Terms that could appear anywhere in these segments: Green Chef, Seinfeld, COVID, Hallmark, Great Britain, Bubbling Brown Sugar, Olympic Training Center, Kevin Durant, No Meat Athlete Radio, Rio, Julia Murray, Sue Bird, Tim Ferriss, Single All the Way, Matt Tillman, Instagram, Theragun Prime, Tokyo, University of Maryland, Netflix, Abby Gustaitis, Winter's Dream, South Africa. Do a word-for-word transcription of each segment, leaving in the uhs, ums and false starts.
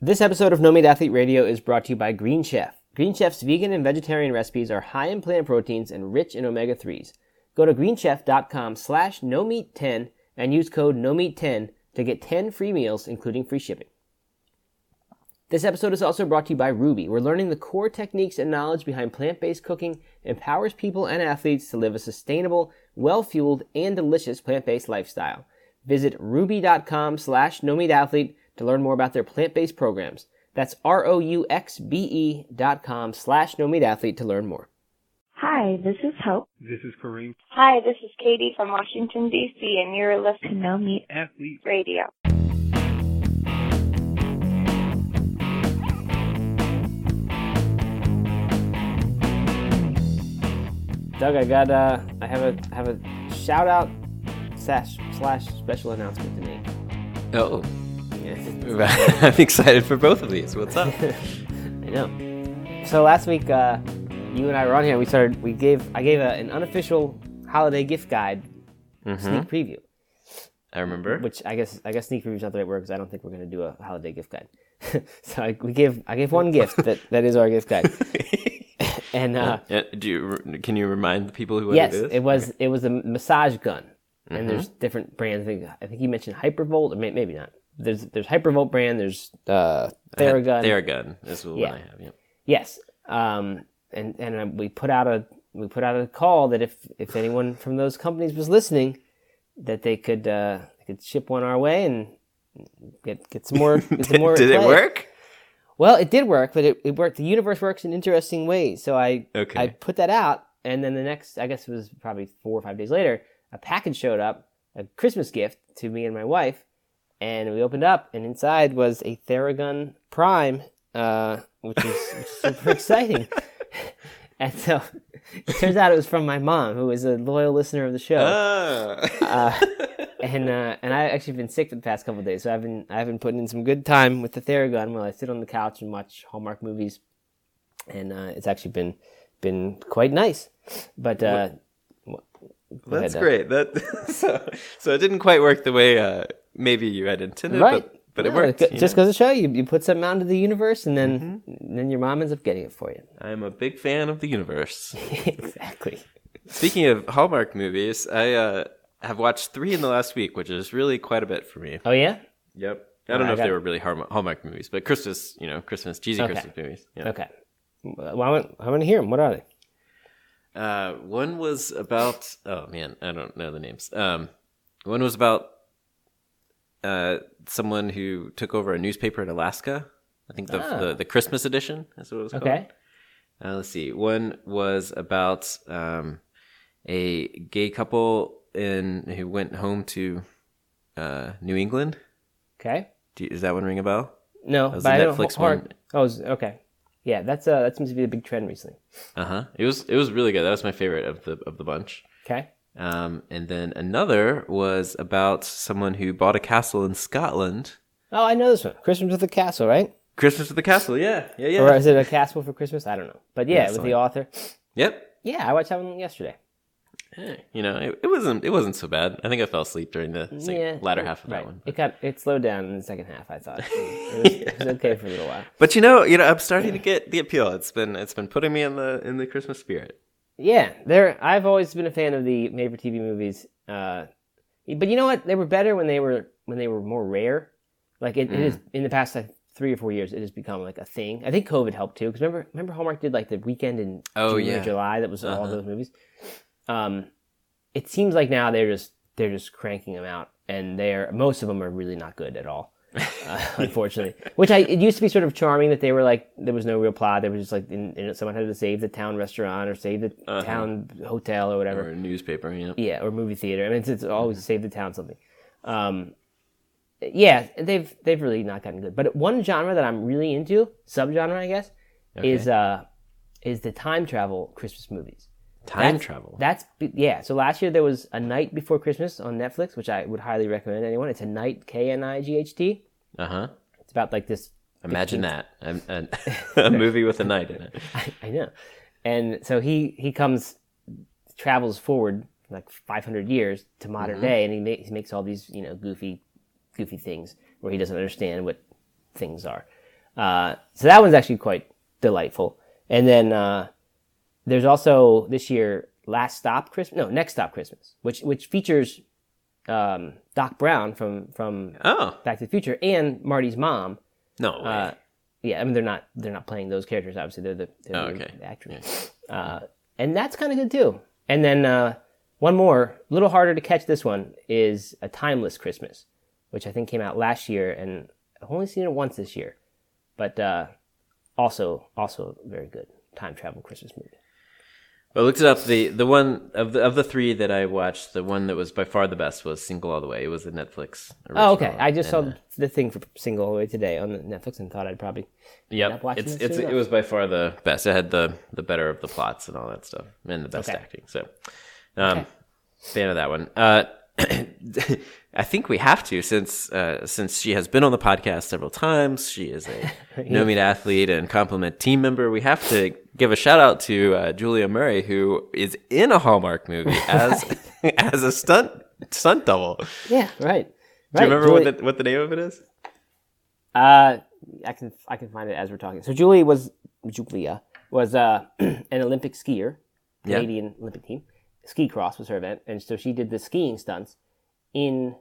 This episode of No Meat Athlete Radio is brought to you by Green Chef. Green Chef's vegan and vegetarian recipes are high in plant proteins and rich in omega threes. Go to green chef dot com slash no meat ten and use code no meat ten to get ten free meals, including free shipping. This episode is also brought to you by Rouxbe, where learning the core techniques and knowledge behind plant-based cooking empowers people and athletes to live a sustainable, well-fueled, and delicious plant-based lifestyle. Visit rouxbe.com slash nomeatathlete to learn more about their plant-based programs. That's R-O-U-X-B-E dot com slash nomeatathlete to learn more. Hi, this is Hope. This is Kareem. Hi, this is Katie from Washington, D C, and you're listening to No Meat Athlete Radio. Doug, I got uh, I have a I have a shout out slash slash special announcement to make. Oh. I'm excited for both of these. What's up? I know. So last week, uh, you and I were on here. We started. We gave. I gave a, an unofficial holiday gift guide mm-hmm. sneak preview. I remember. Which I guess. I guess sneak preview is not the right word because I don't think we're going to do a holiday gift guide. so I, we give. I gave one gift that, that is our gift guide. and uh, uh, do you? Can you remind the people who? Yes, it, is? it was. Okay. It was a massage gun, mm-hmm. and there's different brands. I think, I think you mentioned Hypervolt, or may, maybe not. There's there's Hypervolt brand, there's uh, Theragun. Theragun is what yeah. I have, yeah. Yes. Um, and and we put out a we put out a call that if, if anyone from those companies was listening, that they could uh, they could ship one our way and get get some more. Get some more did play. It work? Well, it did work, but it, it worked. The universe works in interesting ways. So I okay. I put that out, and then the next, I guess it was probably four or five days later, a package showed up, a Christmas gift to me and my wife. And we opened up, and inside was a Theragun Prime, uh, which is super exciting. And so it turns out it was from my mom, who is a loyal listener of the show. Oh. uh, and uh, and I've actually been sick for the past couple of days, so I've been I've been putting in some good time with the Theragun while I sit on the couch and watch Hallmark movies, and uh, it's actually been been quite nice. But. Uh, That's great. That so so it didn't quite work the way uh, maybe you had intended, right. but, but no, it worked. It, just because it show you, you put something out into the universe, and then mm-hmm. then your mom ends up getting it for you. I'm a big fan of the universe. Exactly. Speaking of Hallmark movies, I uh, have watched three in the last week, which is really quite a bit for me. Oh yeah. Yep. I don't uh, know I if they it. were really Hallmark movies, but Christmas, you know, Christmas cheesy okay. Christmas movies. Yeah. Okay. Well, I want I want to hear them. What are they? Uh, one was about, oh man, I don't know the names. Um, one was about uh, someone who took over a newspaper in Alaska. I think the ah. the, the Christmas edition is what it was called. Okay. Uh, let's see. One was about um, a gay couple in who went home to uh, New England. Okay. Do you, does that one ring a bell? No. That was but a Netflix one. Oh, okay. Yeah, that's uh, that seems to be a big trend recently. Uh huh. It was it was really good. That was my favorite of the of the bunch. Okay. Um, and then another was about someone who bought a castle in Scotland. Oh, I know this one. Christmas with the Castle, right? Christmas with the Castle. Yeah, yeah, yeah. Or is it a castle for Christmas? I don't know. But yeah, with the author. Yep. Yeah, I watched that one yesterday. Yeah, you know, it, it wasn't it wasn't so bad. I think I fell asleep during the like, yeah, latter half of right. that one. But. It got it slowed down in the second half. I thought it was, yeah. it was okay for a little while. But you know, you know, I'm starting yeah. to get the appeal. It's been it's been putting me in the in the Christmas spirit. Yeah, there. I've always been a fan of the made-for-T V movies, uh, but you know what? They were better when they were when they were more rare. Like it, mm. it is in the past like, three or four years, it has become like a thing. I think COVID helped too, because remember remember Hallmark did like the Weekend in oh, June yeah. or July. That was uh-huh. all those movies. Um, it seems like now they're just they're just cranking them out, and they're most of them are really not good at all, uh, unfortunately. Which I it used to be sort of charming that they were like there was no real plot. They were just like in, in, someone had to save the town restaurant or save the uh-huh. town hotel or whatever, or a newspaper, yeah, yeah, or movie theater. I mean, it's, it's always save the town something. Um, yeah, they've they've really not gotten good. But one genre that I'm really into, subgenre, I guess, okay. is uh is the time travel Christmas movies. Time that's, travel. That's yeah. So last year there was A Night Before Christmas on Netflix, which I would highly recommend to anyone. It's a night, K N I G H T. Uh huh. It's about like this. Imagine fifteenth... that a, a, a movie with a night in it. I, I know. And so he he comes travels forward like five hundred years to modern mm-hmm. day, and he, ma- he makes all these you know goofy goofy things where he doesn't understand what things are. Uh, so that one's actually quite delightful. And then uh, there's also this year Last Stop Christmas, no, Next Stop Christmas, which which features um, Doc Brown from from oh. Back to the Future and Marty's mom. No way. Uh, yeah, I mean they're not they're not playing those characters. Obviously, they're the, they're oh, the okay. actors. Yeah. Uh, and that's kind of good too. And then uh, one more, a little harder to catch. This one is A Timeless Christmas, which I think came out last year, and I've only seen it once this year. But uh, also, also very good time travel Christmas movie. Well, I looked it up. The the one of the of the three that I watched, the one that was by far the best was Single All the Way. It was a Netflix original. Oh, okay. I just and, saw uh, the thing for Single All the Way today on Netflix and thought I'd probably yep. end up watching it's, it. It's, it was by far the best. It had the, the better of the plots and all that stuff, and the best okay. acting. So, um, okay. fan of that one. Uh, I think we have to, since uh, since she has been on the podcast several times. She is a yeah. No Meat Athlete and Compliment team member. We have to give a shout out to uh, Julia Murray, who is in a Hallmark movie as right. as a stunt stunt double. Yeah, right. Do you right. remember Julie, what the, what the name of it is? Uh, I can I can find it as we're talking. So Julie was Julia was uh, an Olympic skier, Canadian yeah. Olympic team. Ski cross was her event, and so she did the skiing stunts in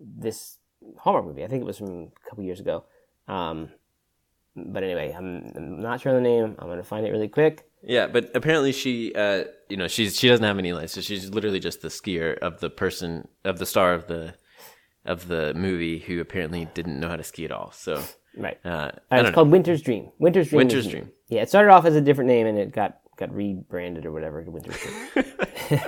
this Hallmark movie. I think it was from a couple years ago. Um, but anyway, I'm, I'm not sure the name. I'm gonna find it really quick. Yeah, but apparently she, uh, you know, she's she doesn't have any lines, so she's literally just the skier of the person of the star of the of the movie who apparently didn't know how to ski at all. So right, uh, uh, it's I don't know. called Winter's Dream. Winter's Dream. Winter's Dream. Dream. Yeah, it started off as a different name, and it got. got rebranded or whatever to Winter's Dream.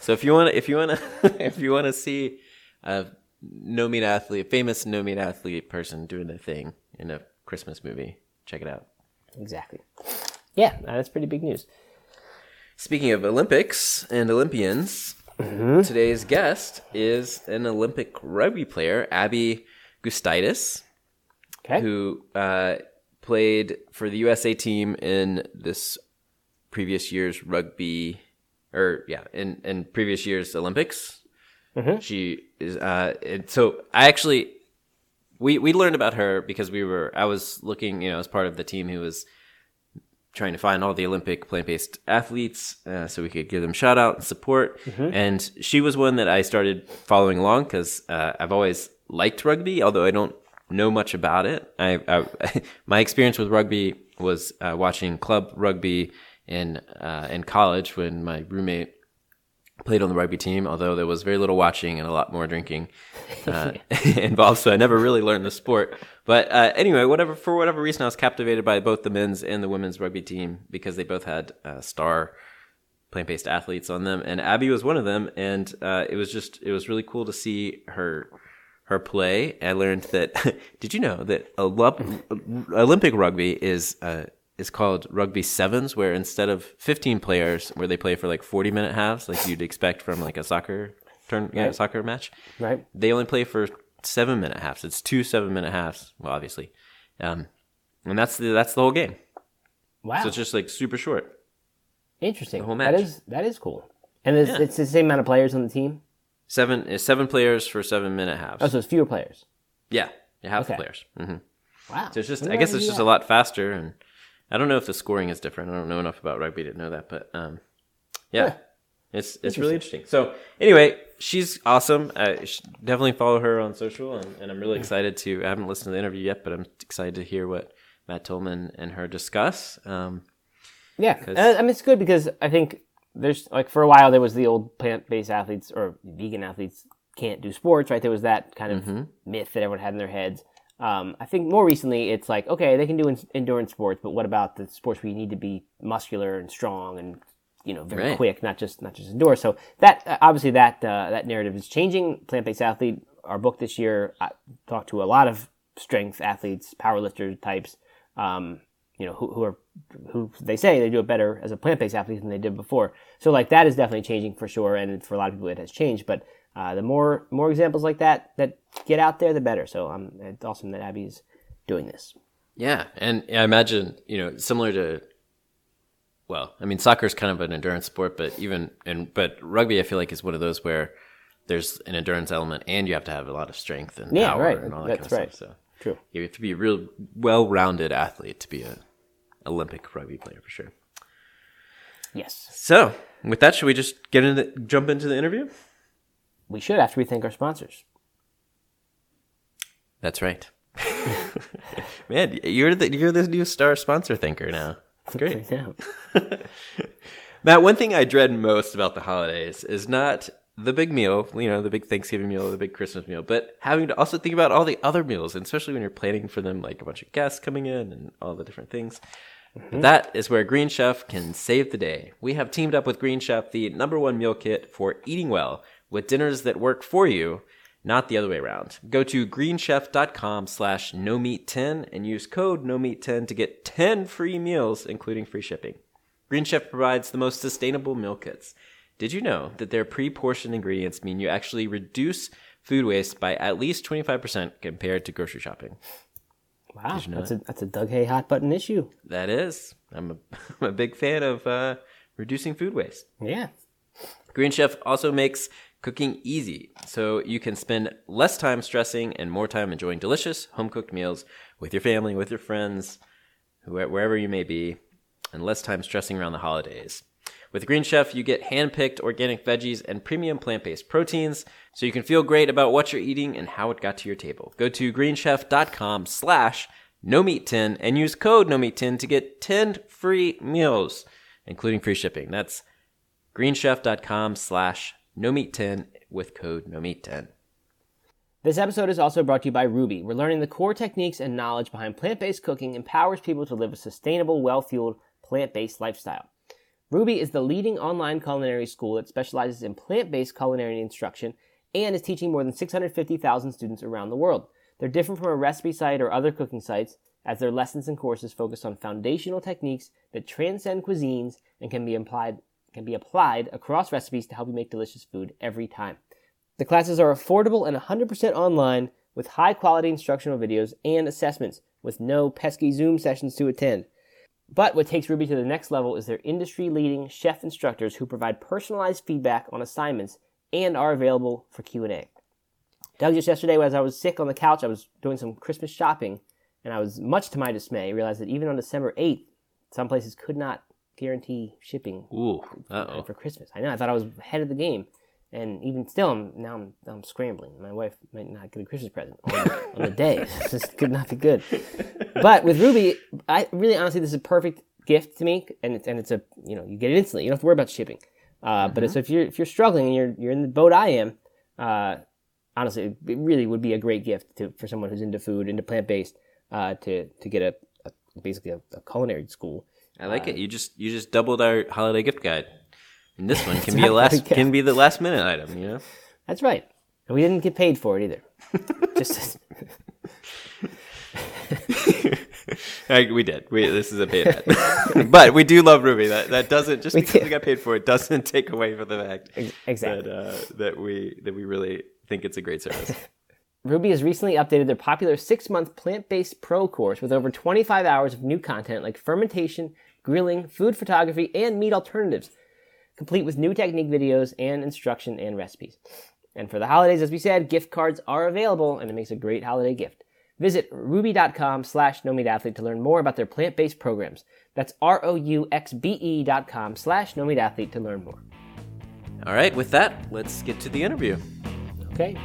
So if you want to if you want to if you want to see a no meat athlete, famous no meat athlete person doing their thing in a Christmas movie, check it out. Exactly. Yeah, that's pretty big news. Speaking of Olympics and Olympians, mm-hmm. today's guest is an Olympic rugby player, Abby Gustaitis, okay. who uh, played for the U S A team in this previous year's rugby, or yeah, in, in previous year's Olympics. Mm-hmm. She is, uh, and so I actually, we, we learned about her because we were, I was looking, you know, as part of the team who was trying to find all the Olympic plant-based athletes uh, so we could give them shout out and support. Mm-hmm. And she was one that I started following along because uh, I've always liked rugby, although I don't know much about it. I, I my experience with rugby was uh, watching club rugby in uh, in college when my roommate played on the rugby team, although there was very little watching and a lot more drinking uh, involved, so I never really learned the sport. But uh, anyway, whatever for whatever reason, I was captivated by both the men's and the women's rugby team because they both had uh, star plant-based athletes on them, and Abby was one of them. And uh, it was just it was really cool to see her her play. I learned that. Did you know that Olympic rugby is uh, is called rugby sevens, where instead of fifteen players, where they play for like forty minute halves, like you'd expect from like a soccer turn, right. yeah, soccer match, right? They only play for seven minute halves. It's two seven minute halves. Well, obviously, um, and that's the that's the whole game. Wow! So it's just like super short. Interesting. The whole match. That is that is cool. And it's, yeah. it's the same amount of players on the team. Seven is seven players for seven minute halves. Oh, so it's fewer players. Yeah, half okay. the players. Mm-hmm. Wow. So it's just. I guess it's just that? a lot faster and. I don't know if the scoring is different. I don't know enough about rugby to know that, but um, yeah, huh. it's it's interesting. really interesting. So anyway, she's awesome. I should definitely follow her on social, and, and I'm really excited to. I haven't listened to the interview yet, but I'm excited to hear what Matt Tillman and her discuss. Um, yeah, I mean it's good because I think there's like for a while there was the old plant-based athletes or vegan athletes can't do sports, right? There was that kind of mm-hmm. myth that everyone had in their heads. Um, I think more recently it's like, okay, they can do in- endurance sports, but what about the sports where you need to be muscular and strong and, you know, very right. quick, not just not just endure. So that obviously that uh, that narrative is changing. Plant-based athlete, our book this year, I talked to a lot of strength athletes, powerlifter types, um, you know, who, who are who they say they do it better as a plant-based athlete than they did before. So like that is definitely changing for sure, and for a lot of people it has changed, but. Uh, the more more examples like that that get out there, the better. So um, it's awesome that Abby's doing this. Yeah, and I imagine, you know, similar to, well, I mean, soccer is kind of an endurance sport, but even and but rugby, I feel like, is one of those where there's an endurance element, and you have to have a lot of strength and yeah, power right. and all that that's kind of right. stuff. So True. You have to be a real well-rounded athlete to be an Olympic rugby player for sure. Yes. So with that, should we just get into jump into the interview? We should, after we thank our sponsors. That's right. Man, you're the, you're this new star sponsor thinker now. It's great. Matt, one thing I dread most about the holidays is not the big meal, you know, the big Thanksgiving meal, the big Christmas meal, but having to also think about all the other meals, and especially when you're planning for them, like a bunch of guests coming in and all the different things. Mm-hmm. That is where Green Chef can save the day. We have teamed up with Green Chef, the number one meal kit for eating well, with dinners that work for you, not the other way around. Go to greenchef.com slash no meat ten and use code no meat ten to get ten free meals, including free shipping. Green Chef provides the most sustainable meal kits. Did you know that their pre-portioned ingredients mean you actually reduce food waste by at least twenty-five percent compared to grocery shopping? Wow, you know that's, that? a, that's a Doug Hay hot button issue. That is. I'm a, I'm a big fan of uh, reducing food waste. Yeah. Green Chef also makes cooking easy, so you can spend less time stressing and more time enjoying delicious home-cooked meals with your family, with your friends, wherever you may be, and less time stressing around the holidays. With Green Chef, you get hand-picked organic veggies and premium plant-based proteins, so you can feel great about what you're eating and how it got to your table. Go to greenchef.com slash no meat ten and use code no meat ten to get ten free meals, including free shipping. That's greenchef.com slash no meat ten with code no meat ten. This episode is also brought to you by Ruby, where learning the core techniques and knowledge behind plant-based cooking empowers people to live a sustainable, well-fueled, plant-based lifestyle. Rouxbe is the leading online culinary school that specializes in plant-based culinary instruction and is teaching more than six hundred fifty thousand students around the world. They're different from a recipe site or other cooking sites, as their lessons and courses focus on foundational techniques that transcend cuisines and can be applied, can be applied across recipes to help you make delicious food every time. The classes are affordable and one hundred percent online, with high-quality instructional videos and assessments, with no pesky Zoom sessions to attend. But what takes Rouxbe to the next level is their industry-leading chef instructors who provide personalized feedback on assignments and are available for Q and A. Doug, just yesterday, as I was sick on the couch, I was doing some Christmas shopping, and I was, much to my dismay, realized that even on December eighth, some places could not guarantee shipping Ooh, uh-oh. for Christmas. I know, I thought I was ahead of the game, and even still, I'm, now I'm, I'm scrambling. My wife might not get a Christmas present on, on the day. This could not be good. But with Rouxbe, I really honestly, this is a perfect gift to me, and it's and it's a you know you get it instantly. You don't have to worry about shipping. Uh, mm-hmm. But so if you're if you're struggling and you're you're in the boat I am, uh, honestly, it really would be a great gift to for someone who's into food, into plant based, uh, to to get a, a basically a, a culinary school. I like uh, it. You just you just doubled our holiday gift guide, and this one can be a last can be the last minute item. You know, that's right. And we didn't get paid for it either. just. I, we did. We this is a paid ad, but we do love Rouxbe. That that doesn't just we because do. we got paid for it doesn't take away from the fact exactly. that uh, that we that we really think it's a great service. Rouxbe has recently updated their popular six-month plant-based pro course with over twenty-five hours of new content like fermentation, grilling, food photography, and meat alternatives, complete with new technique videos and instruction and recipes. And for the holidays, as we said, gift cards are available, and it makes a great holiday gift. Visit rouxbe.com slash no meat athlete to learn more about their plant-based programs. That's R-O-U-X-B-E dot com slash no meat athlete to learn more. All right, with that, let's get to the interview. Okay.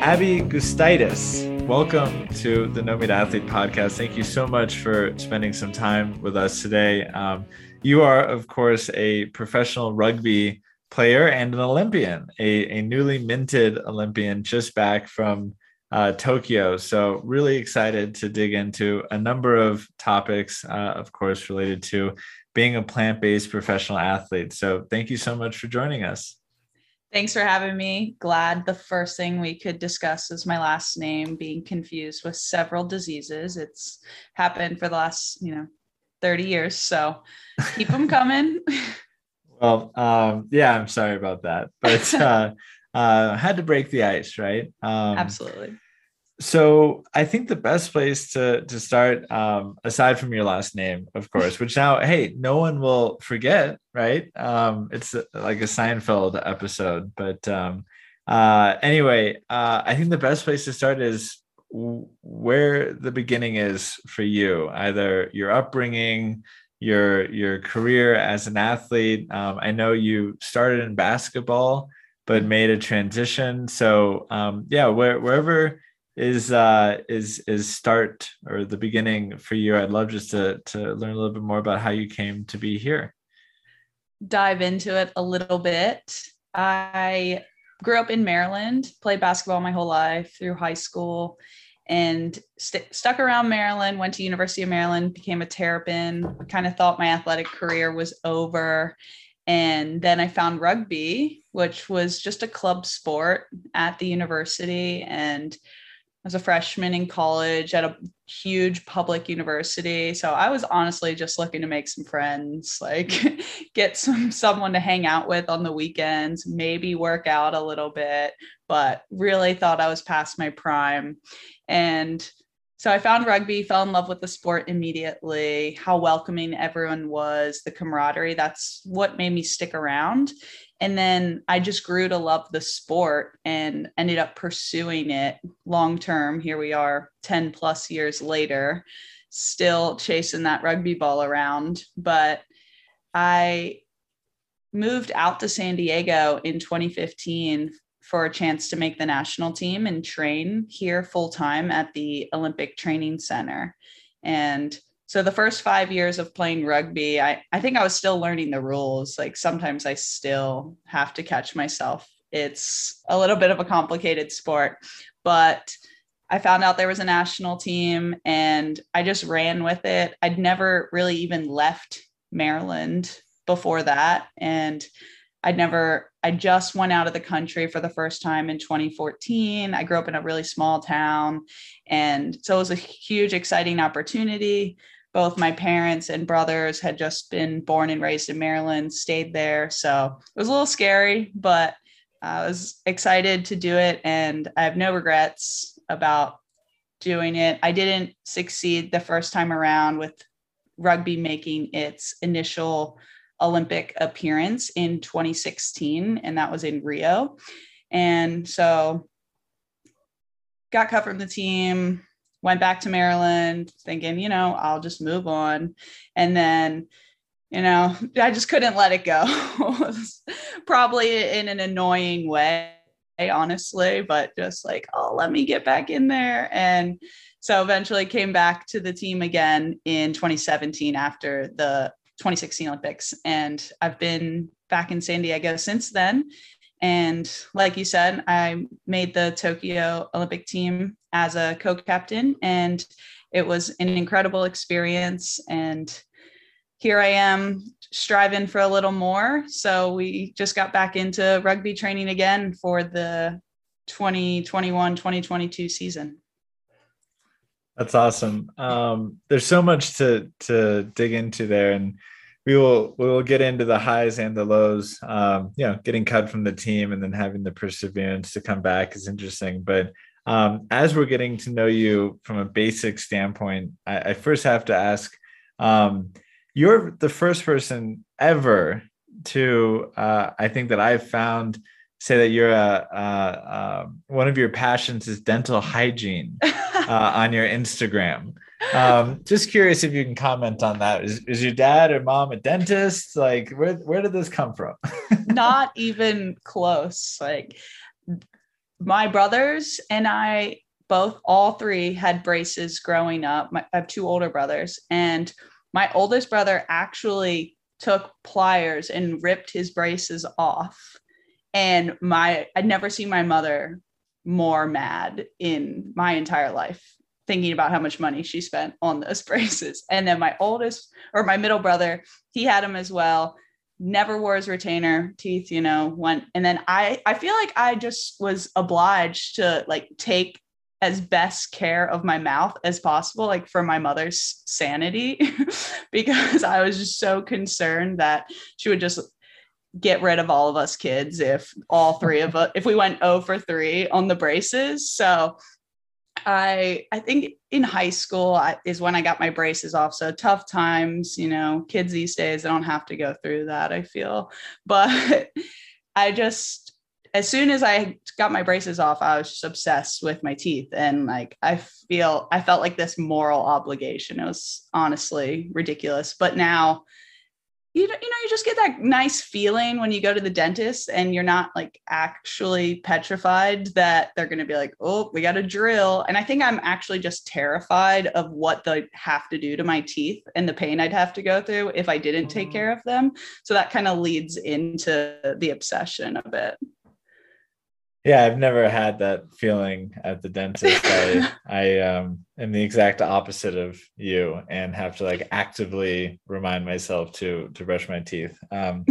Abby Gustaitis. Welcome to the No Meat Athlete podcast. Thank you so much for spending some time with us today. Um, you are, of course, a professional rugby player and an Olympian, a, a newly minted Olympian just back from uh, Tokyo. So really excited to dig into a number of topics, uh, of course, related to being a plant-based professional athlete. So thank you so much for joining us. Thanks for having me. Glad the first thing we could discuss is my last name being confused with several diseases. It's happened for the last, you know, thirty years. So keep them coming. Well, um, yeah, I'm sorry about that, but uh, uh, had to break the ice, right? Um, Absolutely. So I think the best place to to start, um, aside from your last name, of course, which now, hey, no one will forget, right? Um, it's a, like a Seinfeld episode. But um, uh, anyway, uh, I think the best place to start is w- where the beginning is for you, either your upbringing, your your career as an athlete. Um, I know you started in basketball, but made a transition. So um, yeah, where, wherever is uh is is start or the beginning for you, I'd love just to to learn a little bit more about how you came to be here. Dive into it a little bit. I grew up in Maryland, played basketball my whole life through high school, and st- stuck around Maryland, went to University of Maryland, became a Terrapin, kind of thought my athletic career was over. And then I found rugby, which was just a club sport at the university, and I was a freshman in college at a huge public university. So I was honestly just looking to make some friends, like get some someone to hang out with on the weekends, maybe work out a little bit, but really thought I was past my prime. And so I found rugby, fell in love with the sport immediately, how welcoming everyone was, the camaraderie. That's what made me stick around. And then I just grew to love the sport and ended up pursuing it long term. Here we are ten plus years later, still chasing that rugby ball around. But I moved out to San Diego in twenty fifteen for a chance to make the national team and train here full time at the Olympic Training Center. And so the first five years of playing rugby, I, I think I was still learning the rules. Like sometimes I still have to catch myself. It's a little bit of a complicated sport, but I found out there was a national team and I just ran with it. I'd never really even left Maryland before that. And I'd never, I just went out of the country for the first time in twenty fourteen. I grew up in a really small town. And so it was a huge, exciting opportunity. Both my parents and brothers had just been born and raised in Maryland, stayed there. So it was a little scary, but I was excited to do it. And I have no regrets about doing it. I didn't succeed the first time around with rugby making its initial Olympic appearance in twenty sixteen, and that was in Rio. And so got cut from the team, went back to Maryland thinking, you know, I'll just move on. And then, you know, I just couldn't let it go. Probably in an annoying way, honestly, but just like, oh, let me get back in there. And so eventually came back to the team again in twenty seventeen after the twenty sixteen Olympics. And I've been back in San Diego since then. And like you said, I made the Tokyo Olympic team as a co-captain, and it was an incredible experience. And here I am striving for a little more. So we just got back into rugby training again for the twenty twenty-one twenty twenty-two season. That's awesome. Um, there's so much to to dig into there, and we will we will get into the highs and the lows. Um, you know, getting cut from the team and then having the perseverance to come back is interesting. But um, as we're getting to know you from a basic standpoint, I, I first have to ask: um, you're the first person ever to uh, I think that I've found say that you're a, a, a one of your passions is dental hygiene. Uh, on your Instagram. Um, just curious if you can comment on that. Is, is your dad or mom a dentist? Like, where, where did this come from? Not even close. Like my brothers and I both, all three had braces growing up. My, I have two older brothers, and my oldest brother actually took pliers and ripped his braces off. And my, I'd never seen my mother more mad in my entire life, thinking about how much money she spent on those braces. And then my oldest or my middle brother, he had them as well, never wore his retainer teeth, you know, went. And then I, I feel like I just was obliged to like take as best care of my mouth as possible, like for my mother's sanity, because I was just so concerned that she would just get rid of all of us kids if all three of us, if we went oh for three on the braces. So I I think in high school I, is when I got my braces off. So tough times, you know, kids these days, they don't have to go through that, I feel. But I just, as soon as I got my braces off, I was just obsessed with my teeth. And like, I feel, I felt like this moral obligation. It was honestly ridiculous. But now, you know, you know, you just get that nice feeling when you go to the dentist and you're not like actually petrified that they're going to be like, oh, we got a drill. And I think I'm actually just terrified of what they'd have to do to my teeth and the pain I'd have to go through if I didn't take care of them. So that kind of leads into the obsession of it. Yeah, I've never had that feeling at the dentist. I, I um, am the exact opposite of you and have to like actively remind myself to to brush my teeth. Um,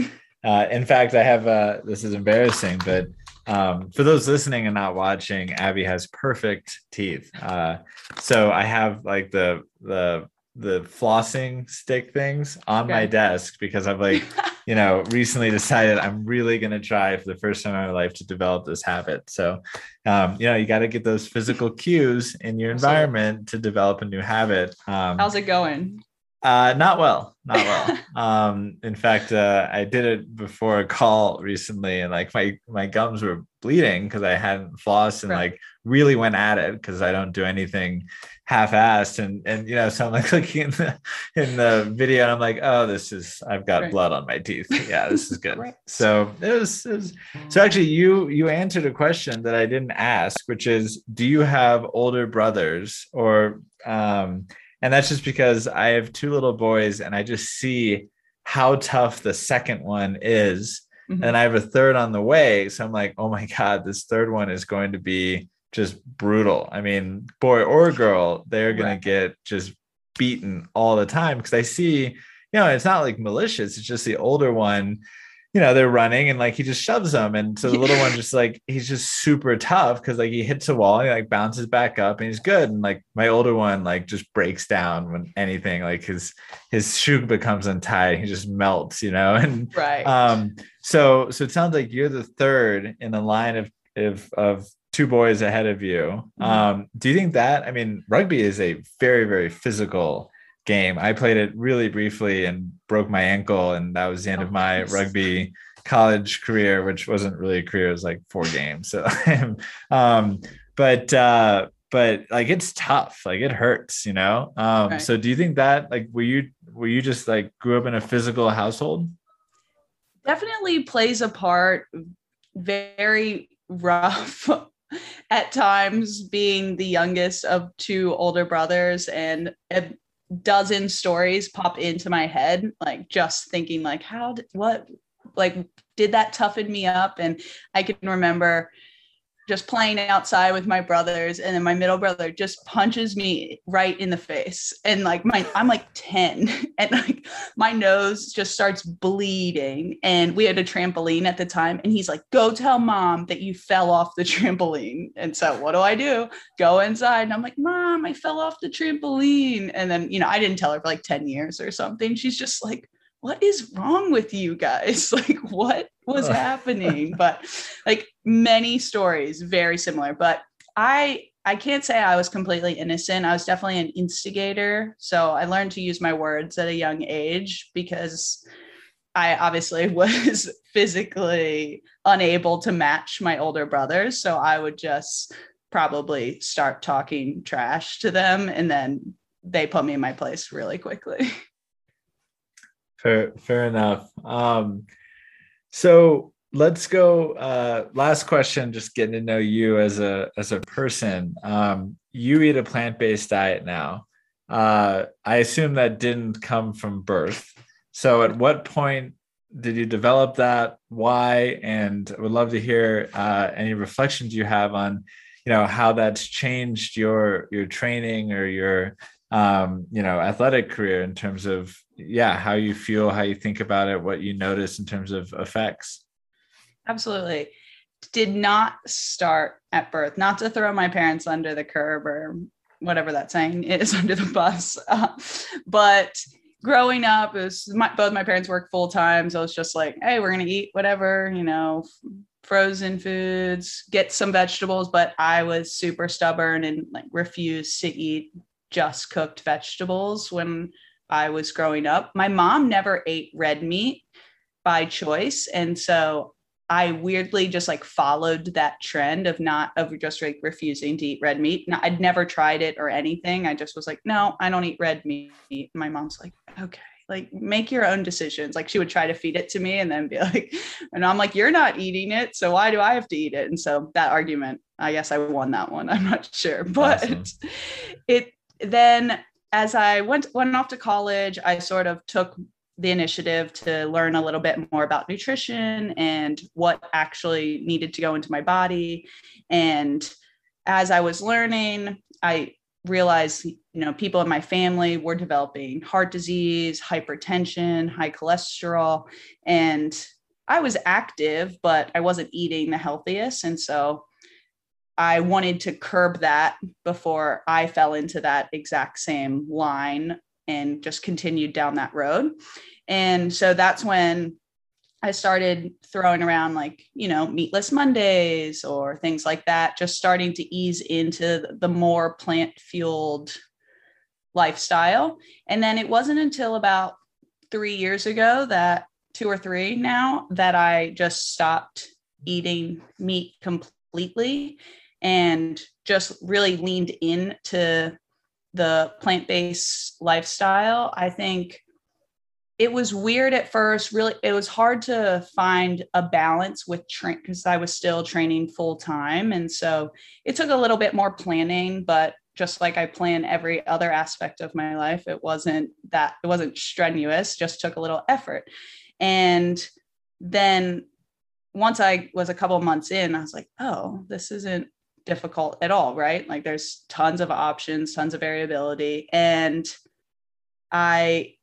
uh, in fact, I have a, this is embarrassing, but um, for those listening and not watching, Abby has perfect teeth. Uh, so I have like the the the flossing stick things on my desk because I've like, you know, recently decided I'm really going to try for the first time in my life to develop this habit. So, um, you know, you got to get those physical cues in your environment to develop a new habit. Um, How's it going? Uh, not well, not well. um, in fact, uh, I did it before a call recently and like my, my gums were bleeding because I hadn't flossed and right. like really went at it because I don't do anything half-assed and and you know, so I'm like looking in the in the video and I'm like, oh, this is I've got right. blood on my teeth. Yeah, this is good. right. So it was, it was so actually you you answered a question that I didn't ask, which is, do you have older brothers? Or um and that's just because I have two little boys and I just see how tough the second one is. Mm-hmm. And I have a third on the way, so I'm like, oh my god, this third one is going to be just brutal. I mean, boy or girl, they're going right. to get just beaten all the time. Cause I see, you know, it's not like malicious. It's just the older one, you know, they're running and like, he just shoves them. And so the little one just like, he's just super tough. Cause like he hits a wall and he like bounces back up and he's good. And like my older one, like just breaks down when anything, like his, his shoe becomes untied. He just melts, you know? And right. um, so, so it sounds like you're the third in the line of, of, of, two boys ahead of you. Um, do you think that, I mean, rugby is a very, very physical game. I played it really briefly and broke my ankle. And that was the end oh, of my nice. rugby college career, which wasn't really a career. It was like four games. So, um, but, uh, but like, it's tough. Like it hurts, you know? Um, right. So do you think that like, were you, were you just like grew up in a physical household? Definitely plays a part. Very rough. At times, being the youngest of two older brothers, and a dozen stories pop into my head, like just thinking like, how, did, what, like, did that toughen me up? And I can remember just playing outside with my brothers. And then my middle brother just punches me right in the face. And like my, I'm like ten and like my nose just starts bleeding. And we had a trampoline at the time. And he's like, go tell mom that you fell off the trampoline. And so what do I do? Go inside. And I'm like, mom, I fell off the trampoline. And then, you know, I didn't tell her for like ten years or something. She's just like, what is wrong with you guys? Like what was happening? But like many stories, very similar, but I, I can't say I was completely innocent. I was definitely an instigator. So I learned to use my words at a young age because I obviously was physically unable to match my older brothers. So I would just probably start talking trash to them. And then they put me in my place really quickly. Fair, fair enough. Um, so let's go. Uh, last question, just getting to know you as a, as a person. Um, you eat a plant-based diet now. Uh, I assume that didn't come from birth. So at what point did you develop that? Why? And I would love to hear uh, any reflections you have on, you know, how that's changed your, your training or your, um, you know, athletic career in terms of, yeah, how you feel, how you think about it, what you notice in terms of effects. Absolutely. Did not start at birth, not to throw my parents under the curb or whatever that saying is, under the bus. Uh, but growing up, it was my, both my parents worked full time. So it was just like, hey, we're going to eat whatever, you know, frozen foods, get some vegetables, but I was super stubborn and like refused to eat just cooked vegetables when I was growing up. My mom never ate red meat by choice. And so I weirdly just like followed that trend of not of just like refusing to eat red meat. No, I'd never tried it or anything. I just was like, no, I don't eat red meat. And my mom's like, okay, like make your own decisions. Like she would try to feed it to me and then be like, and I'm like, you're not eating it. So why do I have to eat it? And so that argument, I guess I won that one. I'm not sure, but awesome. it, then as I went, went off to college, I sort of took the initiative to learn a little bit more about nutrition and what actually needed to go into my body. And as I was learning, I realized, you know, people in my family were developing heart disease, hypertension, high cholesterol, and I was active, but I wasn't eating the healthiest. And so I wanted to curb that before I fell into that exact same line and just continued down that road. And so that's when I started throwing around like, you know, meatless Mondays or things like that, just starting to ease into the more plant-fueled lifestyle. And then it wasn't until about three years ago that two or three now that I just stopped eating meat completely and just really leaned into the plant-based lifestyle. I think it was weird at first. Really, it was hard to find a balance with train because I was still training full time. And so it took a little bit more planning, but just like I plan every other aspect of my life, it wasn't that it wasn't strenuous, just took a little effort. And then once I was a couple months in, I was like, oh, this isn't difficult at all, right? Like there's tons of options, tons of variability. And I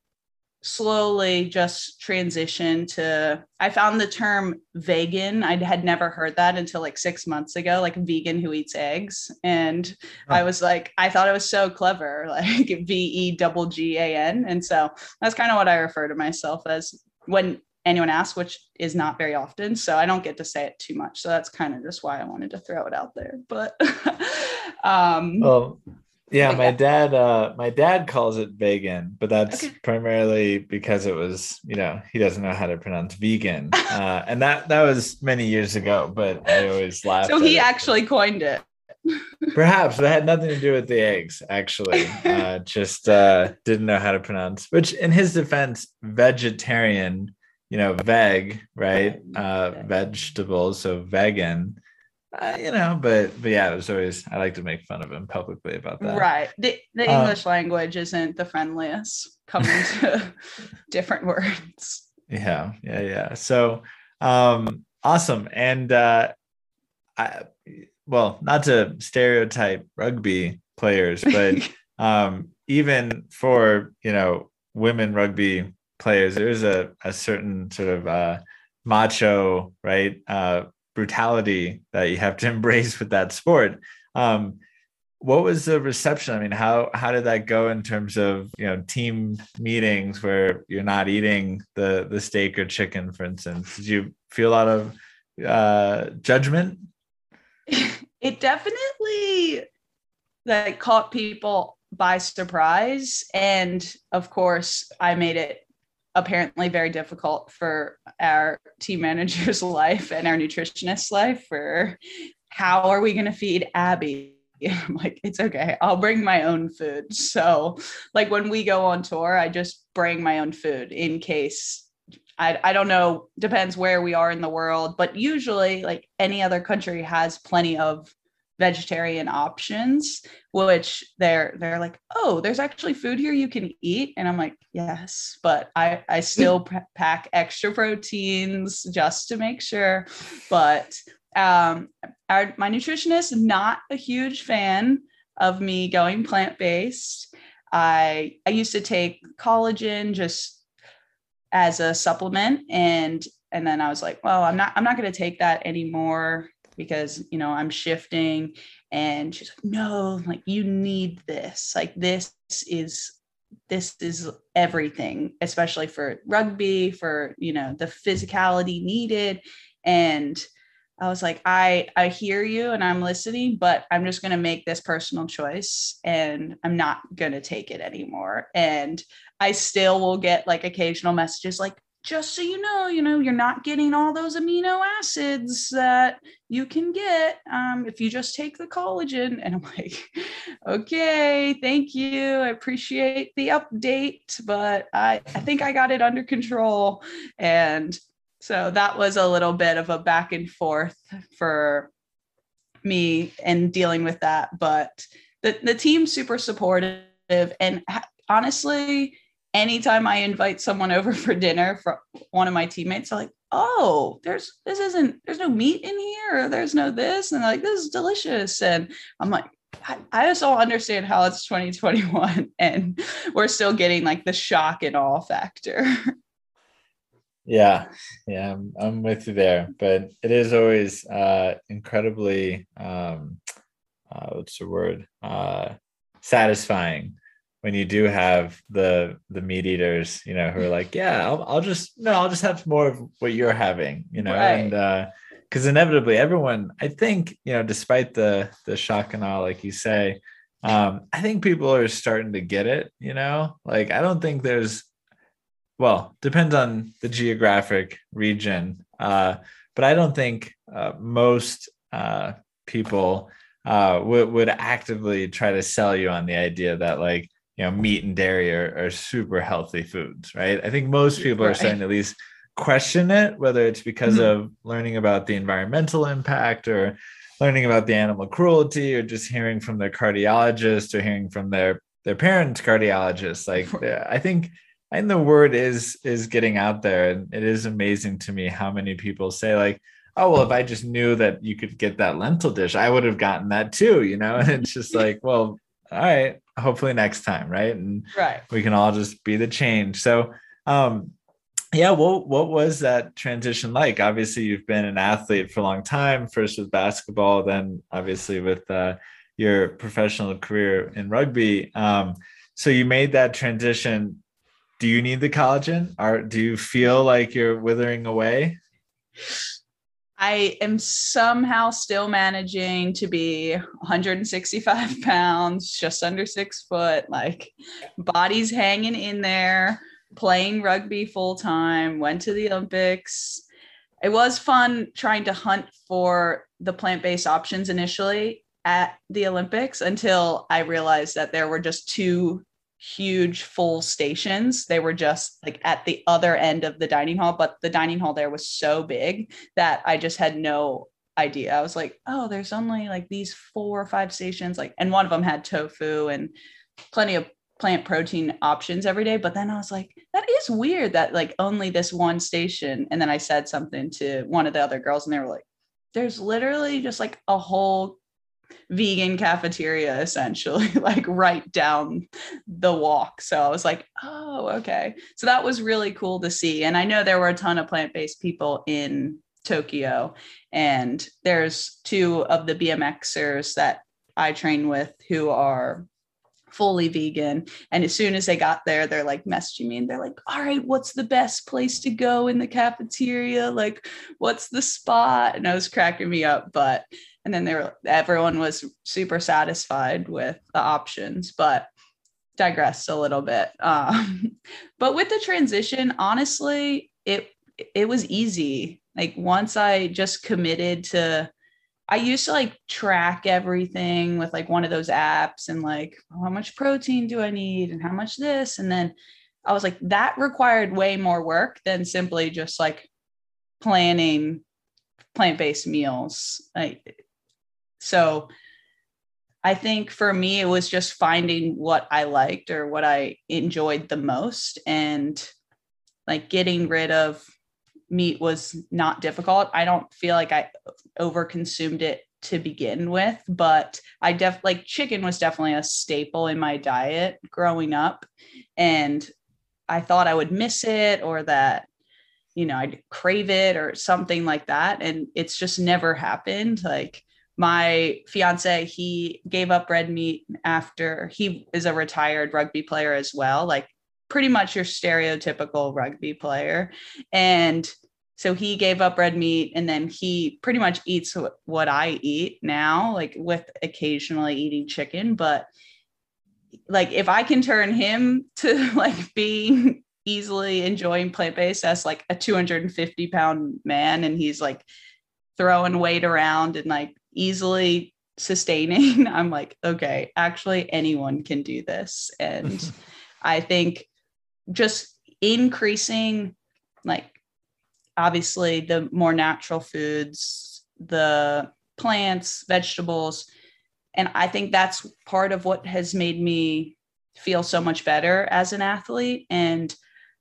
slowly just transitioned to, I found the term vegan. I had never heard that until like six months ago, like vegan who eats eggs. And oh. I was like, I thought it was so clever, like V E G G A N. And so that's kind of what I refer to myself as when anyone asks, which is not very often. So I don't get to say it too much. So that's kind of just why I wanted to throw it out there. But um, well, yeah, my dad, uh, my dad calls it vegan, but that's okay. Primarily because it was, you know, he doesn't know how to pronounce vegan. Uh, and that, that was many years ago, but I always laugh. So he actually it. coined it. Perhaps that had nothing to do with the eggs, actually. Uh, just uh, didn't know how to pronounce, which in his defense, vegetarian, you know, veg, right? Uh, vegetables, so vegan, uh, you know, but, but yeah, it was always, I like to make fun of him publicly about that. Right. The, the uh, English language isn't the friendliest coming to different words. Yeah. Yeah. Yeah. So um, awesome. And uh, I, well, not to stereotype rugby players, but um, even for, you know, women rugby players, there's a a certain sort of uh macho, right, uh brutality that you have to embrace with that sport. Um what was the reception? I mean, how how did that go in terms of, you know, team meetings where you're not eating the the steak or chicken, for instance? Did you feel a lot of uh judgment? It definitely like caught people by surprise, and of course I made it apparently very difficult for our team manager's life and our nutritionist's life for how are we going to feed Abby? I'm like, it's okay. I'll bring my own food. So like when we go on tour, I just bring my own food in case I, I don't know, depends where we are in the world, but usually like any other country has plenty of vegetarian options, which they're they're like, oh, there's actually food here you can eat. And I'm like, yes, but I I still pack extra proteins just to make sure. But um our, my nutritionist, not a huge fan of me going plant-based. I I used to take collagen just as a supplement, and and then I was like, well, I'm not I'm not going to take that anymore because, you know, I'm shifting. And she's like, no, like you need this, like this is, this is everything, especially for rugby, for, you know, the physicality needed. And I was like, I, I hear you and I'm listening, but I'm just going to make this personal choice and I'm not going to take it anymore. And I still will get like occasional messages like, just so you know, you know, you're not getting all those amino acids that you can get um, if you just take the collagen. And I'm like, okay, thank you. I appreciate the update, but I, I think I got it under control. And so that was a little bit of a back and forth for me and dealing with that. But the, the team's super supportive. And ha- honestly, anytime I invite someone over for dinner, from one of my teammates, are like, oh, there's this isn't there's no meat in here. Or there's no this. And they're like, this is delicious. And I'm like, I, I just don't understand how it's twenty twenty-one and we're still getting like the shock and awe factor. Yeah. Yeah. I'm, I'm with you there, but it is always, uh, incredibly, um, uh, what's the word, uh, satisfying when you do have the, the meat eaters, you know, who are like, yeah, I'll, I'll just, no, I'll just have more of what you're having, you know, right. And, uh, cause inevitably everyone, I think, you know, despite the, the shock and awe, like you say, um, I think people are starting to get it, you know, like, I don't think there's, well, depends on the geographic region, uh, but I don't think uh, most uh, people uh, w- would actively try to sell you on the idea that, like, you know, meat and dairy are, are super healthy foods, right? I think most people are starting to at least question it, whether it's because mm-hmm. of learning about the environmental impact or learning about the animal cruelty or just hearing from their cardiologist or hearing from their, their parents' cardiologist. Like, I think... And the word is is getting out there. And it is amazing to me how many people say like, oh, well, if I just knew that you could get that lentil dish, I would have gotten that too, you know? And it's just like, well, all right, hopefully next time, right? And right. we can all just be the change. So um, yeah, well, what was that transition like? Obviously, you've been an athlete for a long time, first with basketball, then obviously with uh, your professional career in rugby. Um, so you made that transition. Do you need the collagen or do you feel like you're withering away? I am somehow still managing to be one hundred sixty-five pounds, just under six foot, like body's hanging in there, playing rugby full time, went to the Olympics. It was fun trying to hunt for the plant-based options initially at the Olympics until I realized that there were just two huge full stations. They were just like at the other end of the dining hall, but the dining hall there was so big that I just had no idea. I was like, oh, there's only like these four or five stations, like, and one of them had tofu and plenty of plant protein options every day. But then I was like, that is weird that like only this one station. And then I said something to one of the other girls and they were like, there's literally just like a whole vegan cafeteria essentially like right down the walk. So I was like, oh, okay. So that was really cool to see. And I know there were a ton of plant-based people in Tokyo, and there's two of the B M Xers that I train with who are fully vegan. And as soon as they got there, they're like messaging me and they're like, all right, what's the best place to go in the cafeteria? Like, what's the spot? And I was cracking me up, but And then they were, everyone was super satisfied with the options, but digressed a little bit. Um, but with the transition, honestly, it it was easy. Like once I just committed to, I used to like track everything with like one of those apps and like, oh, how much protein do I need and how much this? And then I was like, that required way more work than simply just like planning plant-based meals. Like, so I think for me, it was just finding what I liked or what I enjoyed the most. And like getting rid of meat was not difficult. I don't feel like I overconsumed it to begin with, but I def like chicken was definitely a staple in my diet growing up. And I thought I would miss it or that, you know, I'd crave it or something like that. And it's just never happened. Like my fiance, he gave up red meat after he is a retired rugby player as well. Like pretty much your stereotypical rugby player. And So he gave up red meat, and then he pretty much eats what I eat now, like with occasionally eating chicken. But like, if I can turn him to like being easily enjoying plant-based as like a two hundred fifty pound man, and he's like throwing weight around and like easily sustaining, I'm like, okay, actually anyone can do this. And I think just increasing, like, obviously the more natural foods, the plants, vegetables. And I think that's part of what has made me feel so much better as an athlete. And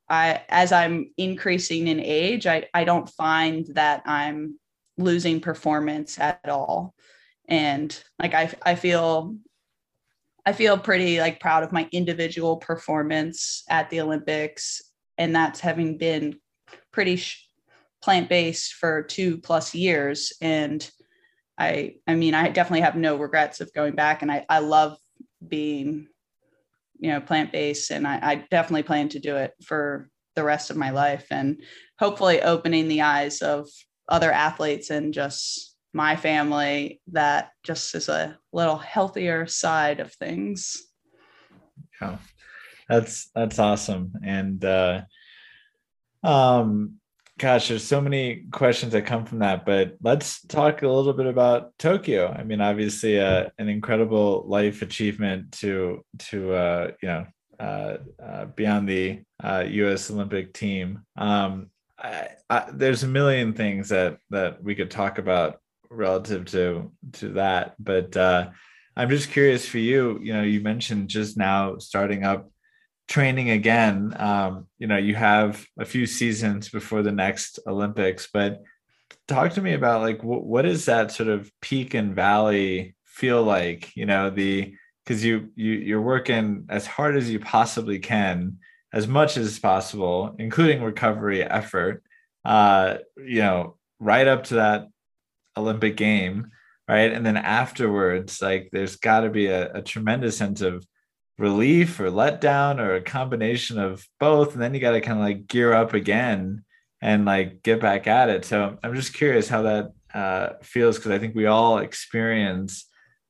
I, as I'm increasing in age, I, I don't find that I'm losing performance at all. And like, I, I feel, I feel pretty like proud of my individual performance at the Olympics. And that's having been pretty sh- plant-based for two plus years. And I, I mean, I definitely have no regrets of going back, and I, I love being, you know, plant-based, and I, I definitely plan to do it for the rest of my life, and hopefully opening the eyes of other athletes and just my family that just is a little healthier side of things. Yeah, that's, that's awesome. And, uh, um, gosh, there's so many questions that come from that, but let's talk a little bit about Tokyo. I mean, obviously, uh, an incredible life achievement to to uh, you know uh, uh, be on the uh, U S Olympic team. Um, I, I, there's a million things that that we could talk about relative to to that, but uh, I'm just curious for you. You know, you mentioned just now starting up training again. Um, you know, you have a few seasons before the next Olympics, but talk to me about like, w- what is that sort of peak and valley feel like? You know, the, cause you, you, you're working as hard as you possibly can, as much as possible, including recovery effort, uh, you know, right up to that Olympic game. Right. And then afterwards, like, there's gotta be a, a tremendous sense of relief or letdown or a combination of both, and then you got to kind of like gear up again and like get back at it. So I'm just curious how that uh feels, because I think we all experience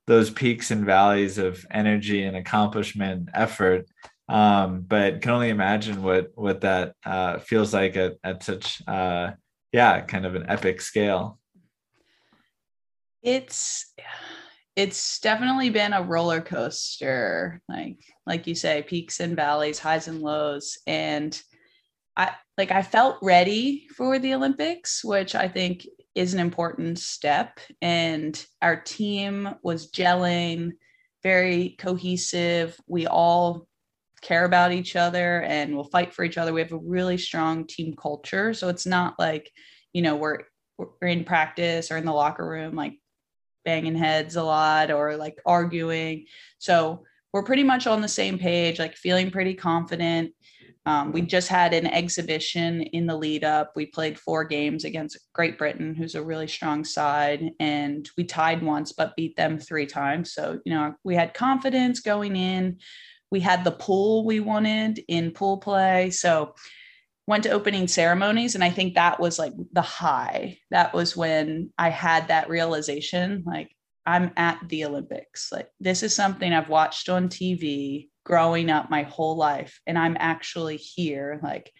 those peaks and valleys of energy and accomplishment, effort, um but can only imagine what what that uh feels like at, at such uh yeah kind of an epic scale. It's It's definitely been a roller coaster, like, like you say, peaks and valleys, highs and lows. And I, like, I felt ready for the Olympics, which I think is an important step. And our team was gelling, very cohesive. We all care about each other and we'll fight for each other. We have a really strong team culture. So it's not like, you know, we're, we're in practice or in the locker room, like, banging heads a lot or like arguing. So we're pretty much on the same page, like feeling pretty confident. Um, we just had an exhibition in the lead up. We played four games against Great Britain, who's a really strong side, and we tied once, but beat them three times. So, you know, we had confidence going in. We had the pool we wanted in pool play. So went to opening ceremonies. And I think that was like the high. That was when I had that realization, like, I'm at the Olympics. Like, this is something I've watched on T V growing up my whole life. And I'm actually here, like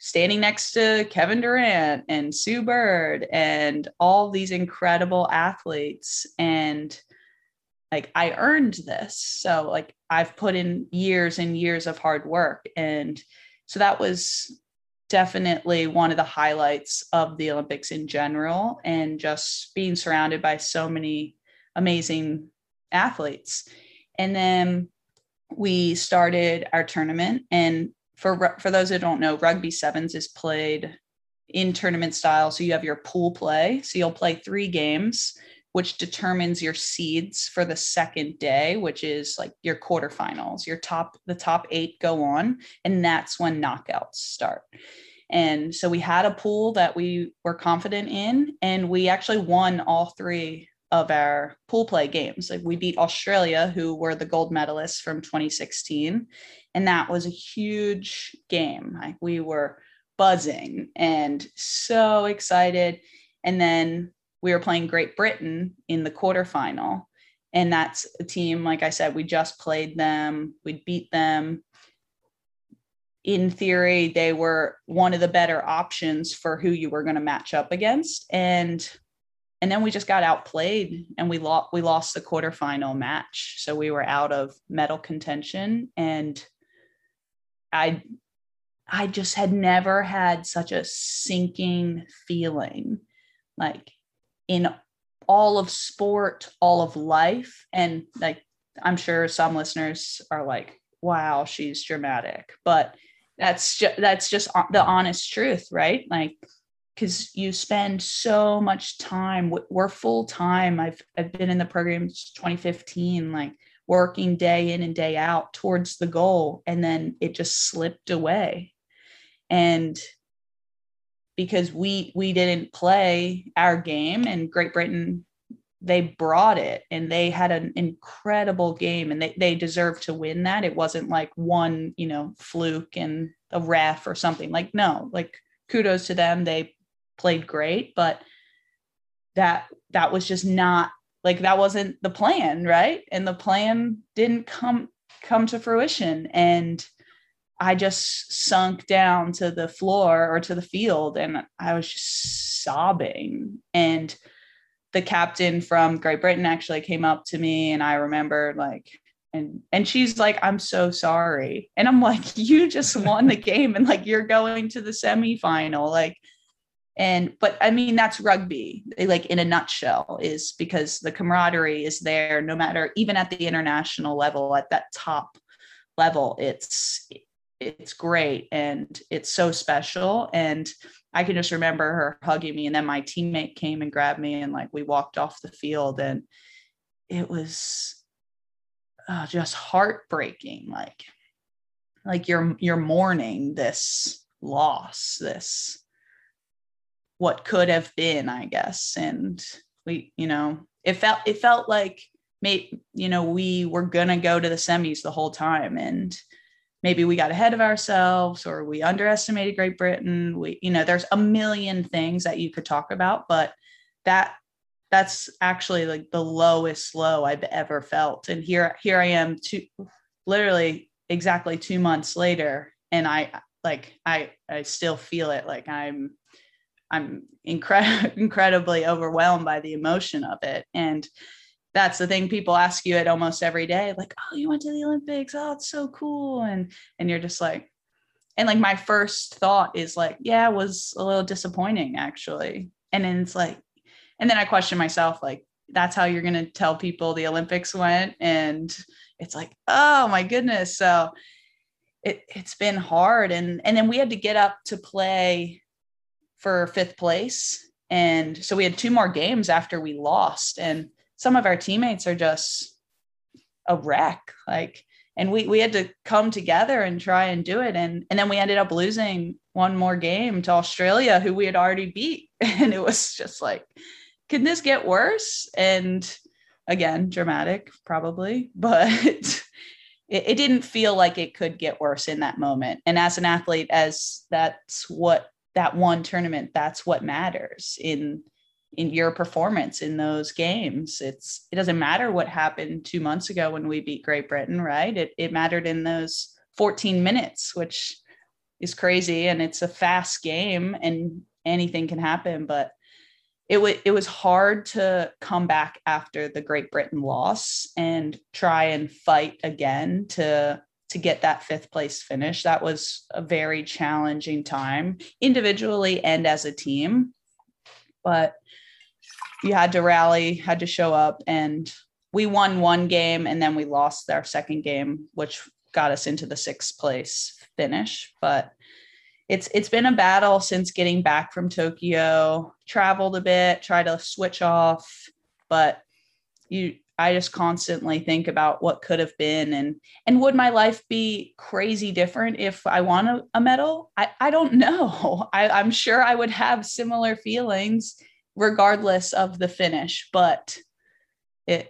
standing next to Kevin Durant and Sue Bird and all these incredible athletes. And like, I earned this. So like, I've put in years and years of hard work. And so that was definitely one of the highlights of the Olympics in general, and just being surrounded by so many amazing athletes. And then we started our tournament. And for, for those who don't know, rugby sevens is played in tournament style. So you have your pool play. So you'll play three games, which determines your seeds for the second day, which is like your quarterfinals. Your top, the top eight go on, and that's when knockouts start. And so we had a pool that we were confident in, and we actually won all three of our pool play games. Like, we beat Australia, who were the gold medalists from twenty sixteen, and that was a huge game. Like, we were buzzing and so excited. And then we were playing Great Britain in the quarterfinal. And that's a team, like I said, we just played them. We beat them. In theory, they were one of the better options for who you were going to match up against. And and then we just got outplayed and we lost, we lost the quarterfinal match. So we were out of medal contention. And I, I just had never had such a sinking feeling, like in all of sport, all of life. And like, I'm sure some listeners are like, wow, she's dramatic, but that's just, that's just the honest truth, right? Like, cause you spend so much time, we're full time. I've, I've been in the program since twenty fifteen, like working day in and day out towards the goal. And then it just slipped away. And because we, we didn't play our game, and Great Britain, they brought it and they had an incredible game, and they, they deserved to win that. It wasn't like one, you know, fluke and a ref or something. Like, no, like kudos to them. They played great, but that, that was just not like, that wasn't the plan. Right. And the plan didn't come, come to fruition. And I just sunk down to the floor or to the field, and I was just sobbing. And the captain from Great Britain actually came up to me, and I remember like, and, and she's like, I'm so sorry. And I'm like, you just won the game, and like, you're going to the semifinal. Like, and, but I mean, that's rugby, like in a nutshell, is because the camaraderie is there no matter, even at the international level, at that top level, it's, it's great. And it's so special. And I can just remember her hugging me. And then my teammate came and grabbed me, and like, we walked off the field, and it was uh, just heartbreaking. Like, like you're, you're mourning this loss, this, what could have been, I guess. And we, you know, it felt, it felt like, maybe, you know, we were going to go to the semis the whole time, and maybe we got ahead of ourselves, or we underestimated Great Britain. We, you know, there's a million things that you could talk about, but that that's actually like the lowest low I've ever felt. And here, here I am two, literally exactly two months later. And I, like, I, I still feel it. Like I'm, I'm incred- incredibly overwhelmed by the emotion of it. And that's the thing, people ask you it almost every day, like, oh, you went to the Olympics. Oh, it's so cool. And, and you're just like, and like, my first thought is like, yeah, it was a little disappointing actually. And then it's like, and then I question myself, like, that's how you're going to tell people the Olympics went. And it's like, oh my goodness. So it, it's been hard. And, and then we had to get up to play for fifth place. And so we had two more games after we lost, and some of our teammates are just a wreck. Like, and we, we had to come together and try and do it. And, and then we ended up losing one more game to Australia, who we had already beat. And it was just like, can this get worse? And again, dramatic probably, but it, it didn't feel like it could get worse in that moment. And as an athlete, as that's what that one tournament, that's what matters in, in your performance in those games. It's, it doesn't matter what happened two months ago when we beat Great Britain, right? It, it mattered in those fourteen minutes, which is crazy. And it's a fast game and anything can happen, but it was, it was hard to come back after the Great Britain loss and try and fight again to, to get that fifth place finish. That was a very challenging time individually and as a team, but you had to rally, had to show up, and we won one game and then we lost our second game, which got us into the sixth place finish. But it's, it's been a battle since getting back from Tokyo, traveled a bit, tried to switch off, but you, I just constantly think about what could have been, and, and would my life be crazy different if I won a, a medal? I, I don't know. I, I'm sure I would have similar feelings regardless of the finish, but it,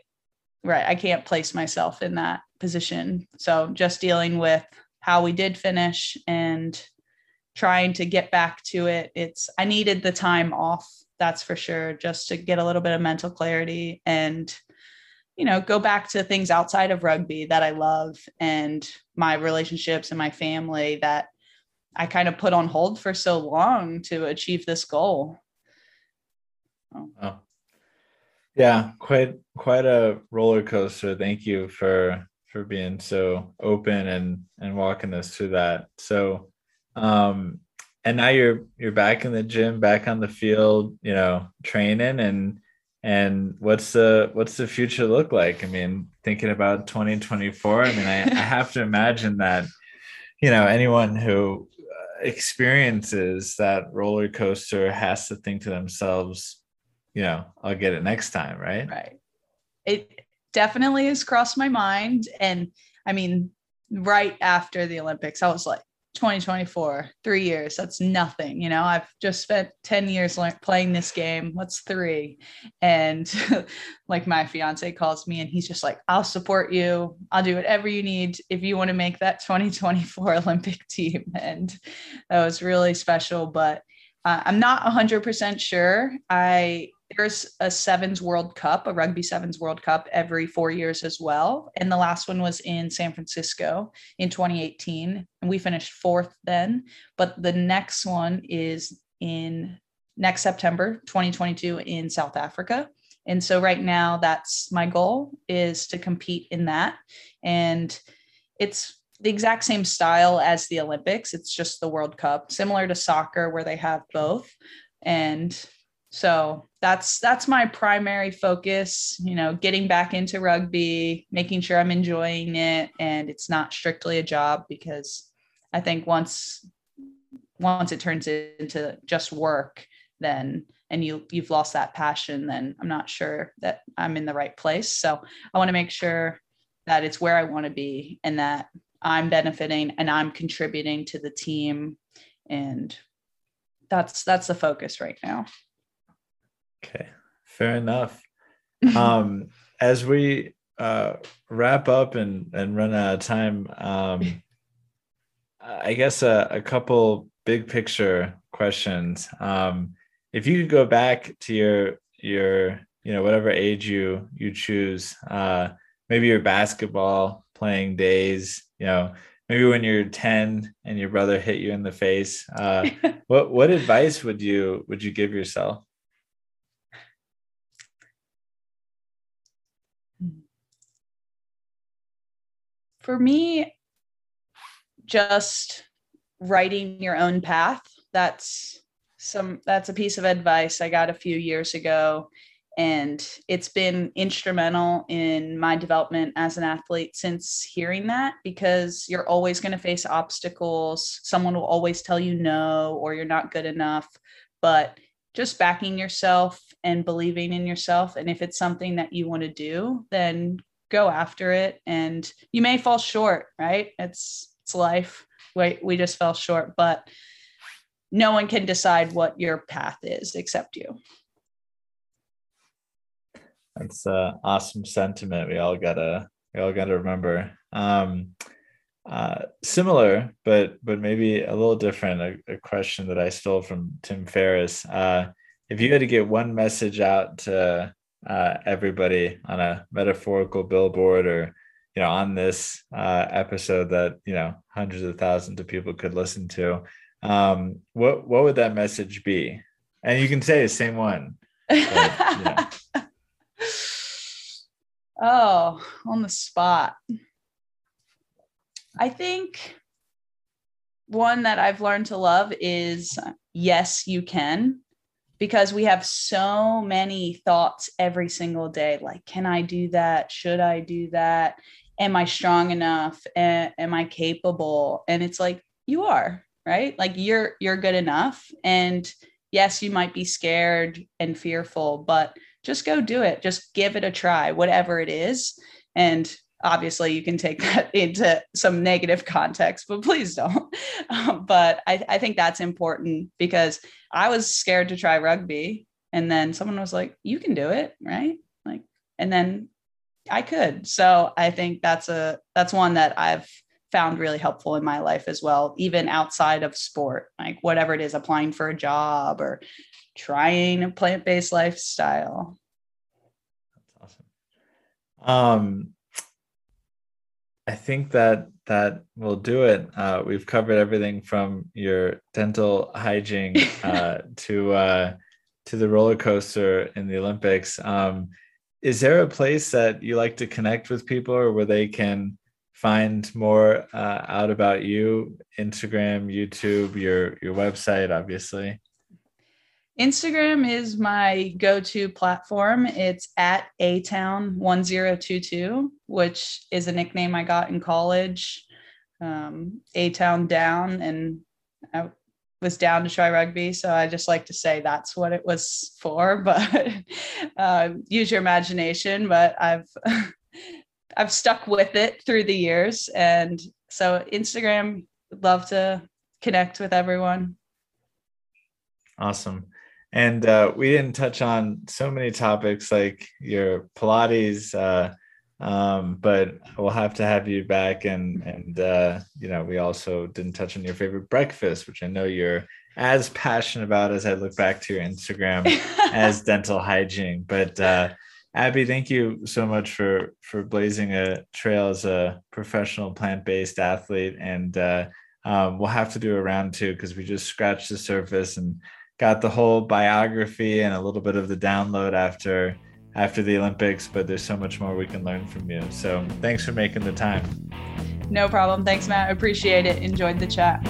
right. I can't place myself in that position. So just dealing with how we did finish and trying to get back to it. It's, I needed the time off, that's for sure, just to get a little bit of mental clarity and, you know, go back to things outside of rugby that I love and my relationships and my family that I kind of put on hold for so long to achieve this goal. Oh. Oh. Yeah, quite quite a roller coaster. Thank you for for being so open and and walking us through that. So, um, and now you're you're back in the gym, back on the field, you know, training, and and what's the what's the future look like? I mean, thinking about twenty twenty-four. I mean, I, I have to imagine that, you know, anyone who experiences that roller coaster has to think to themselves, you know, I'll get it next time. Right. Right. It definitely has crossed my mind. And I mean, right after the Olympics, I was like, twenty twenty-four, three years, that's nothing. You know, I've just spent ten years le- playing this game. What's three? And like my fiance calls me and he's just like, I'll support you. I'll do whatever you need if you want to make that twenty twenty-four Olympic team. And that was really special, but uh, I'm not one hundred percent sure. I There's a Sevens World Cup, a Rugby Sevens World Cup every four years as well. And the last one was in San Francisco in twenty eighteen. And we finished fourth then. But the next one is in next September, twenty twenty-two in South Africa. And so right now that's my goal, is to compete in that. And it's the exact same style as the Olympics. It's just the World Cup, similar to soccer where they have both. And so that's, that's my primary focus, you know, getting back into rugby, making sure I'm enjoying it and it's not strictly a job, because I think once, once it turns into just work, then, and you, you've lost that passion, then I'm not sure that I'm in the right place. So I want to make sure that it's where I want to be and that I'm benefiting and I'm contributing to the team. And that's, that's the focus right now. Okay, fair enough. Um, as we uh, wrap up and, and run out of time, um, I guess a, a couple big picture questions. Um, if you could go back to your your you know whatever age you you choose, uh, maybe your basketball playing days, you know, maybe when you're ten and your brother hit you in the face, uh, what what advice would you would you give yourself? For me, just writing your own path. That's some, that's a piece of advice I got a few years ago. And it's been instrumental in my development as an athlete since hearing that, because you're always going to face obstacles. Someone will always tell you no, or you're not good enough, but just backing yourself and believing in yourself. And if it's something that you want to do, then go after it. And you may fall short, right? It's it's life. We, we just fell short, but no one can decide what your path is except you. That's an awesome sentiment. We all gotta we all gotta remember. Um, uh, similar, but but maybe a little different. A, a question that I stole from Tim Ferriss. Uh, if you had to get one message out to Uh, everybody on a metaphorical billboard, or you know, on this uh, episode that you know hundreds of thousands of people could listen to, um, what what would that message be? And you can say the same one. But, you know. Oh, on the spot. I think one that I've learned to love is yes, you can. Because we have so many thoughts every single day, like, can I do that? Should I do that? Am I strong enough? A- am I capable? And it's like, you are, right? Like you're, you're good enough. And yes, you might be scared and fearful, but just go do it. Just give it a try, whatever it is. And obviously you can take that into some negative context, but please don't. Um, but I, I think that's important, because I was scared to try rugby and then someone was like, you can do it. Right. Like, and then I could. So I think that's a, that's one that I've found really helpful in my life as well, even outside of sport, like whatever it is, applying for a job or trying a plant-based lifestyle. That's awesome. Um, I think that that will do it. Uh, we've covered everything from your dental hygiene uh, to uh, to the roller coaster in the Olympics. Um, is there a place that you like to connect with people, or where they can find more uh, out about you? Instagram, YouTube, your your website, obviously. Instagram is my go-to platform. It's at A Town one zero two two, which is a nickname I got in college. Um, A-Town down, and I was down to try rugby, so I just like to say that's what it was for, but uh, use your imagination. But I've I've stuck with it through the years. And so Instagram, love to connect with everyone. Awesome. And uh, we didn't touch on so many topics like your Pilates, uh, um, but we'll have to have you back. And, and uh, you know, we also didn't touch on your favorite breakfast, which I know you're as passionate about as I look back to your Instagram as dental hygiene. But uh, Abby, thank you so much for, for blazing a trail as a professional plant-based athlete. And uh, um, we'll have to do a round two, because we just scratched the surface and got the whole biography and a little bit of the download after after the Olympics, but there's so much more we can learn from you. So thanks for making the time. No problem. Thanks, Matt. Appreciate it. Enjoyed the chat.